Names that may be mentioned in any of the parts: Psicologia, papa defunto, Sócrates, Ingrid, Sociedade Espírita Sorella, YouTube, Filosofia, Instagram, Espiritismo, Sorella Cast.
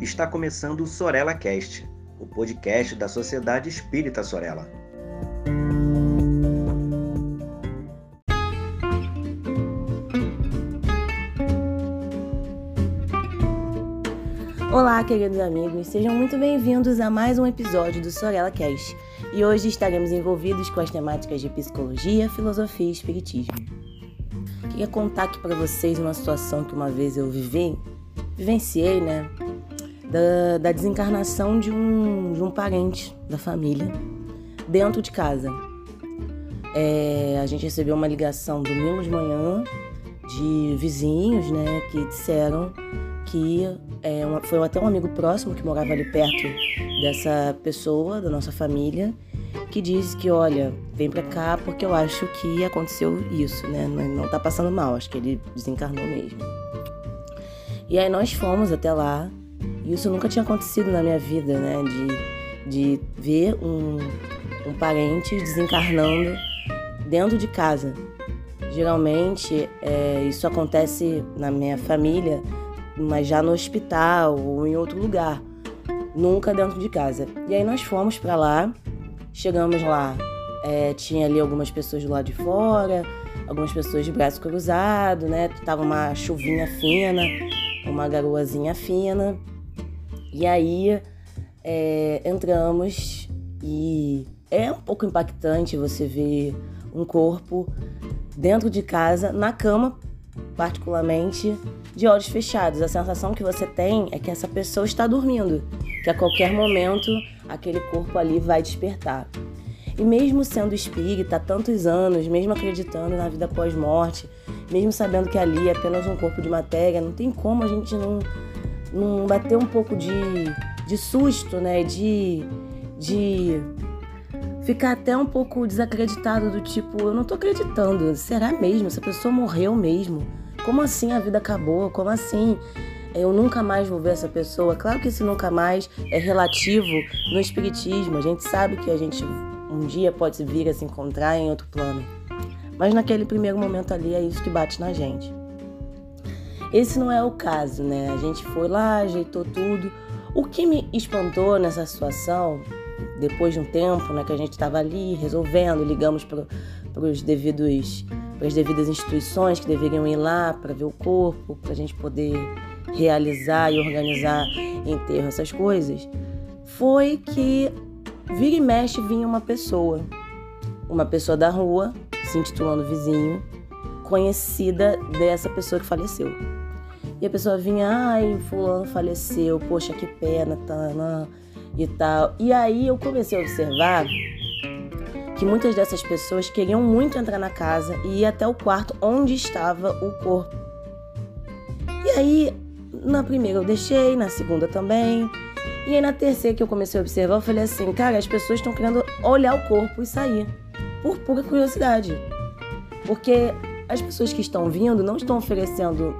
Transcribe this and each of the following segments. Está começando o Sorella Cast, o podcast da Sociedade Espírita Sorella. Olá, queridos amigos, sejam muito bem-vindos a mais um episódio do Sorella Cast. E hoje estaremos envolvidos com as temáticas de psicologia, filosofia e espiritismo. Queria contar aqui para vocês uma situação que uma vez eu vivenciei, né? Da desencarnação de um parente da família, dentro de casa. A gente recebeu uma ligação domingo de manhã de vizinhos, né? Que disseram que foi até um amigo próximo que morava ali perto dessa pessoa, da nossa família, que disse que, olha, vem pra cá porque eu acho que aconteceu isso, né? Não tá passando mal, acho que ele desencarnou mesmo. E aí nós fomos até lá, e isso nunca tinha acontecido na minha vida, né? De ver um parente desencarnando dentro de casa. Geralmente, isso acontece na minha família, mas já no hospital ou em outro lugar, nunca dentro de casa. E aí nós fomos pra lá. Chegamos lá, tinha ali algumas pessoas do lado de fora, algumas pessoas de braço cruzado, né? Tava uma chuvinha fina, uma garoazinha fina. E aí, entramos e é um pouco impactante você ver um corpo dentro de casa, na cama, particularmente, de olhos fechados. A sensação que você tem é que essa pessoa está dormindo, que a qualquer momento aquele corpo ali vai despertar. E mesmo sendo espírita há tantos anos, mesmo acreditando na vida pós-morte, mesmo sabendo que ali é apenas um corpo de matéria, não tem como a gente não bater um pouco de susto, né? De ficar até um pouco desacreditado, do tipo, eu não tô acreditando, será mesmo? Essa pessoa morreu mesmo? Como assim a vida acabou? Como assim eu nunca mais vou ver essa pessoa? Claro que esse nunca mais é relativo no espiritismo. A gente sabe que a gente um dia pode vir a se encontrar em outro plano. Mas naquele primeiro momento ali é isso que bate na gente. Esse não é o caso, né? A gente foi lá, ajeitou tudo. O que me espantou nessa situação, depois de um tempo, né, que a gente estava ali resolvendo, ligamos para as devidas instituições que deveriam ir lá para ver o corpo, para a gente poder realizar e organizar enterro, essas coisas, foi que vira e mexe vinha uma pessoa da rua, se intitulando vizinho, conhecida dessa pessoa que faleceu. E a pessoa vinha, ai, fulano faleceu, poxa, que pena, tá, e tal. E aí eu comecei a observar que muitas dessas pessoas queriam muito entrar na casa e ir até o quarto onde estava o corpo. E aí, na primeira eu deixei, na segunda também. E aí na terceira que eu comecei a observar, eu falei assim, cara, as pessoas estão querendo olhar o corpo e sair, por pura curiosidade. Porque as pessoas que estão vindo não estão oferecendo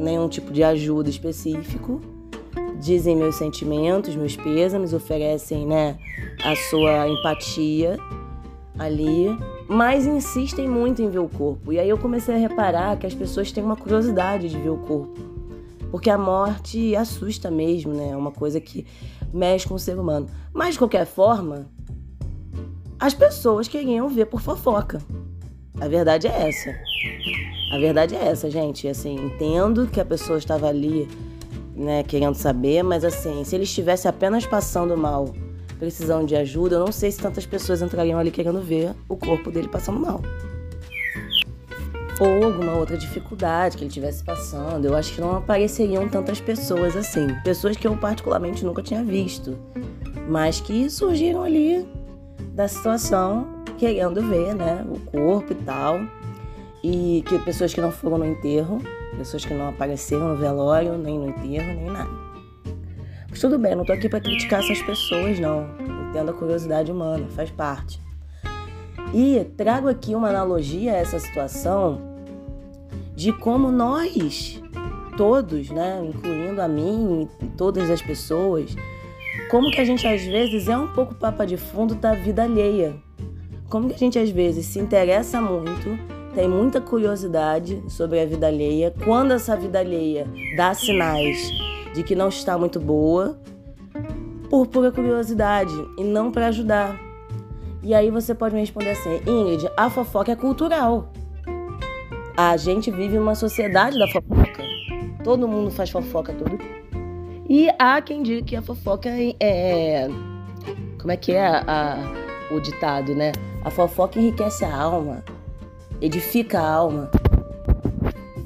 nenhum tipo de ajuda específico, dizem meus sentimentos, meus pêsames, oferecem, né, a sua empatia ali, mas insistem muito em ver o corpo. E aí eu comecei a reparar que as pessoas têm uma curiosidade de ver o corpo, porque a morte assusta mesmo, né? É uma coisa que mexe com o ser humano. Mas, de qualquer forma, as pessoas queriam ver por fofoca. A verdade é essa. A verdade é essa, gente. Assim, entendo que a pessoa estava ali, né, querendo saber, mas, assim, se ele estivesse apenas passando mal, precisando de ajuda, eu não sei se tantas pessoas entrariam ali querendo ver o corpo dele passando mal. Ou alguma outra dificuldade que ele estivesse passando. Eu acho que não apareceriam tantas pessoas assim. Pessoas que eu particularmente nunca tinha visto, mas que surgiram ali da situação querendo ver, né, o corpo e tal. E que pessoas que não foram no enterro, pessoas que não apareceram no velório, nem no enterro, nem nada. Mas tudo bem, não tô aqui pra criticar essas pessoas, não. Entendo a curiosidade humana, faz parte. E trago aqui uma analogia a essa situação de como nós, todos, né, incluindo a mim e todas as pessoas, como que a gente às vezes é um pouco papa de fundo da vida alheia. Como que a gente às vezes se interessa muito, tem muita curiosidade sobre a vida alheia, quando essa vida alheia dá sinais de que não está muito boa, por pura curiosidade e não para ajudar. E aí você pode me responder assim: Ingrid, a fofoca é cultural. A gente vive uma sociedade da fofoca. Todo mundo faz fofoca, tudo. E há quem diga que a fofoca é... Como é que é o ditado, né? A fofoca enriquece a alma, edifica a alma.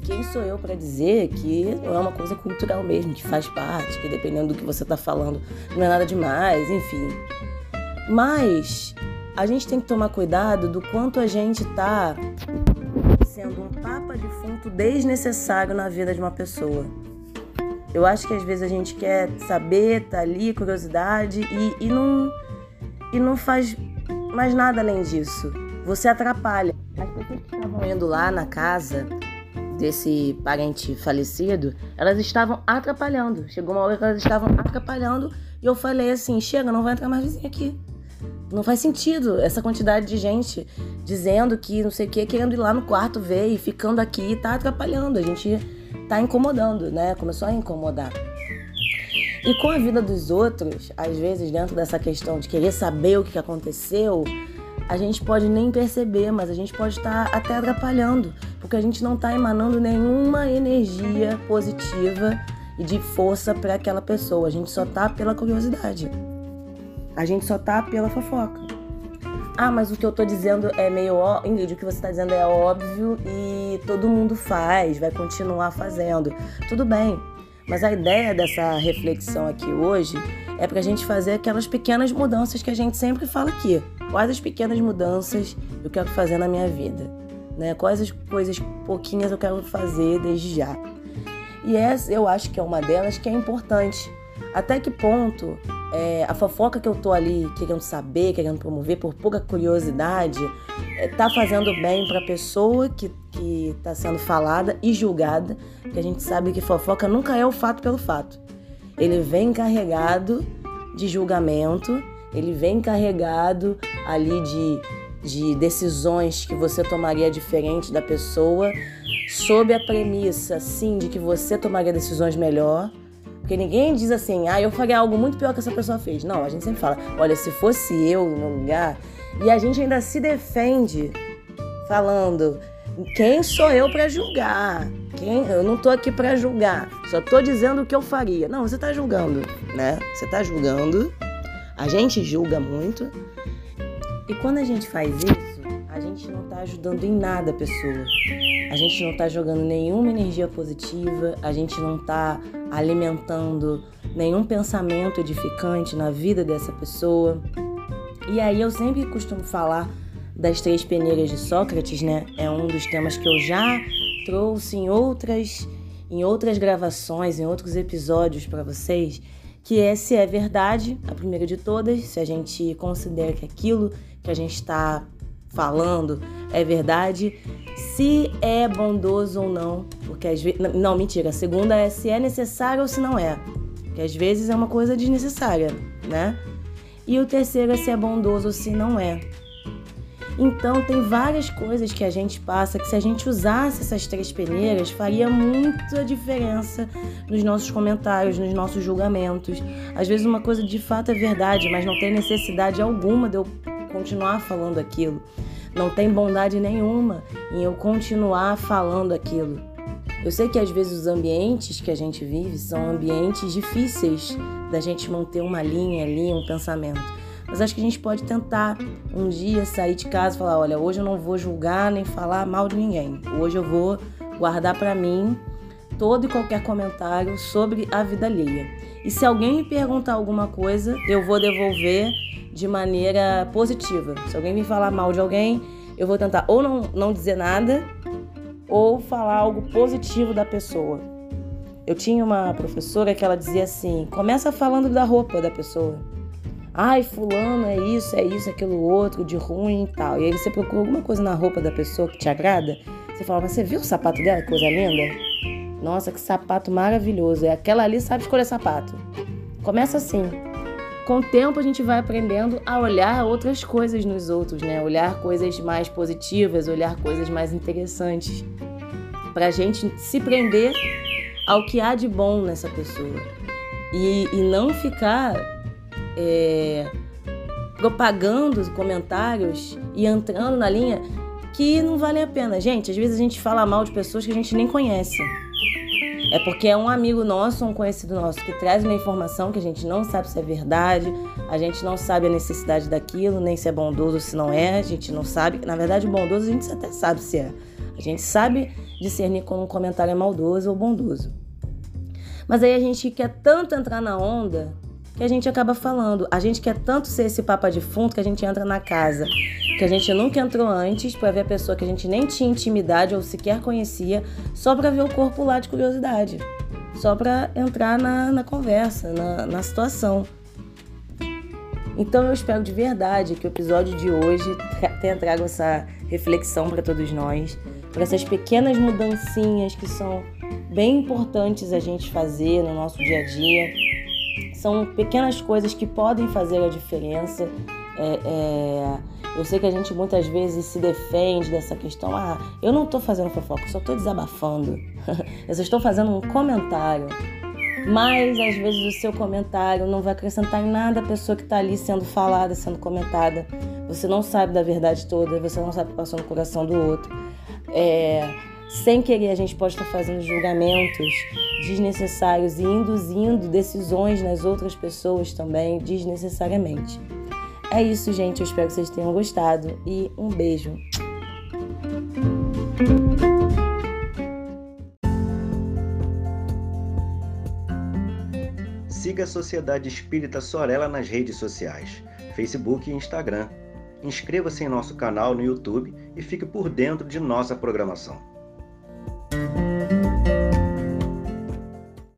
Quem sou eu para dizer que não é uma coisa cultural mesmo, que faz parte, que dependendo do que você está falando não é nada demais, enfim. Mas a gente tem que tomar cuidado do quanto a gente está sendo um papa defunto desnecessário na vida de uma pessoa. Eu acho que às vezes a gente quer saber, tá ali, curiosidade, e não faz mais nada além disso. Você atrapalha. As pessoas que estavam indo lá na casa desse parente falecido, elas estavam atrapalhando. Chegou uma hora que elas estavam atrapalhando e eu falei assim: chega, não vai entrar mais vizinho aqui. Não faz sentido essa quantidade de gente dizendo que não sei o que, querendo ir lá no quarto ver e ficando aqui, tá atrapalhando. A gente tá incomodando, né? Começou a incomodar. E com a vida dos outros, às vezes, dentro dessa questão de querer saber o que aconteceu, a gente pode nem perceber, mas a gente pode estar até atrapalhando, porque a gente não está emanando nenhuma energia positiva e de força para aquela pessoa. A gente só está pela curiosidade. A gente só está pela fofoca. Ah, mas o que eu estou dizendo é meio óbvio, Ingrid, o que você está dizendo é óbvio e todo mundo faz, vai continuar fazendo. Tudo bem, mas a ideia dessa reflexão aqui hoje é para a gente fazer aquelas pequenas mudanças que a gente sempre fala aqui. Quais as pequenas mudanças eu quero fazer na minha vida? Né? Quais as coisas pouquinhas eu quero fazer desde já? E essa eu acho que é uma delas que é importante. Até que ponto a fofoca que eu tô ali querendo saber, querendo promover por pouca curiosidade, tá fazendo bem pra pessoa que tá sendo falada e julgada, que a gente sabe que fofoca nunca é o fato pelo fato. Ele vem carregado de julgamento, ele vem carregado ali de decisões que você tomaria diferente da pessoa, sob a premissa, sim, de que você tomaria decisões melhor. Porque ninguém diz assim: ah, eu faria algo muito pior que essa pessoa fez. Não, a gente sempre fala: olha, se fosse eu no meu lugar... E a gente ainda se defende falando: quem sou eu para julgar? Eu não tô aqui para julgar, só tô dizendo o que eu faria. Não, você tá julgando, né? Você tá julgando, a gente julga muito. E quando a gente faz isso, a gente não tá ajudando em nada a pessoa. A gente não tá jogando nenhuma energia positiva, a gente não tá alimentando nenhum pensamento edificante na vida dessa pessoa. E aí eu sempre costumo falar das 3 peneiras de Sócrates, né? É um dos temas que eu já trouxe em outras gravações, em outros episódios para vocês, que é se é verdade, a primeira de todas, se a gente considera que aquilo que a gente está falando é verdade, se é bondoso ou não, porque às vezes... Não, mentira, a segunda é se é necessário ou se não é, porque às vezes é uma coisa desnecessária, né? E o terceiro é se é bondoso ou se não é. Então tem várias coisas que a gente passa que, se a gente usasse essas 3 peneiras, faria muita diferença nos nossos comentários, nos nossos julgamentos. Às vezes uma coisa de fato é verdade, mas não tem necessidade alguma de eu continuar falando aquilo. Não tem bondade nenhuma em eu continuar falando aquilo. Eu sei que às vezes os ambientes que a gente vive são ambientes difíceis da gente manter uma linha ali, um pensamento. Mas acho que a gente pode tentar um dia sair de casa e falar: olha, hoje eu não vou julgar nem falar mal de ninguém. Hoje eu vou guardar para mim todo e qualquer comentário sobre a vida alheia. E se alguém me perguntar alguma coisa, eu vou devolver de maneira positiva. Se alguém me falar mal de alguém, eu vou tentar ou não dizer nada, ou falar algo positivo da pessoa. Eu tinha uma professora que ela dizia assim: começa falando da roupa da pessoa. Ai, fulano, é isso, aquilo outro, de ruim e tal. E aí você procura alguma coisa na roupa da pessoa que te agrada. Você fala: mas você viu o sapato dela? Que coisa linda. Nossa, que sapato maravilhoso. É aquela ali, sabe escolher sapato. Começa assim. Com o tempo a gente vai aprendendo a olhar outras coisas nos outros, né? Olhar coisas mais positivas, olhar coisas mais interessantes. Pra gente se prender ao que há de bom nessa pessoa. e não ficar propagando comentários e entrando na linha que não vale a pena. Gente, às vezes a gente fala mal de pessoas que a gente nem conhece. É porque é um amigo nosso, um conhecido nosso, que traz uma informação que a gente não sabe se é verdade, a gente não sabe a necessidade daquilo, nem se é bondoso ou se não é, a gente não sabe. Na verdade, bondoso a gente até sabe se é. A gente sabe discernir quando um comentário é maldoso ou bondoso. Mas aí a gente quer tanto entrar na onda que a gente acaba falando. A gente quer tanto ser esse papa defunto que a gente entra na casa que a gente nunca entrou antes, pra ver a pessoa que a gente nem tinha intimidade ou sequer conhecia, só pra ver o corpo lá de curiosidade, só pra entrar na conversa, na situação. Então eu espero de verdade que o episódio de hoje tenha trago essa reflexão pra todos nós, pra essas pequenas mudancinhas que são bem importantes a gente fazer no nosso dia a dia. São pequenas coisas que podem fazer a diferença. Eu sei que a gente muitas vezes se defende dessa questão. Eu não estou fazendo fofoca, eu só estou desabafando. Eu só estou fazendo um comentário. Mas, às vezes, o seu comentário não vai acrescentar em nada a pessoa que está ali sendo falada, sendo comentada. Você não sabe da verdade toda, você não sabe o que passou no coração do outro. Sem querer, a gente pode estar fazendo julgamentos desnecessários e induzindo decisões nas outras pessoas também, desnecessariamente. É isso, gente. Eu espero que vocês tenham gostado e um beijo. Siga a Sociedade Espírita Sorella nas redes sociais, Facebook e Instagram. Inscreva-se em nosso canal no YouTube e fique por dentro de nossa programação.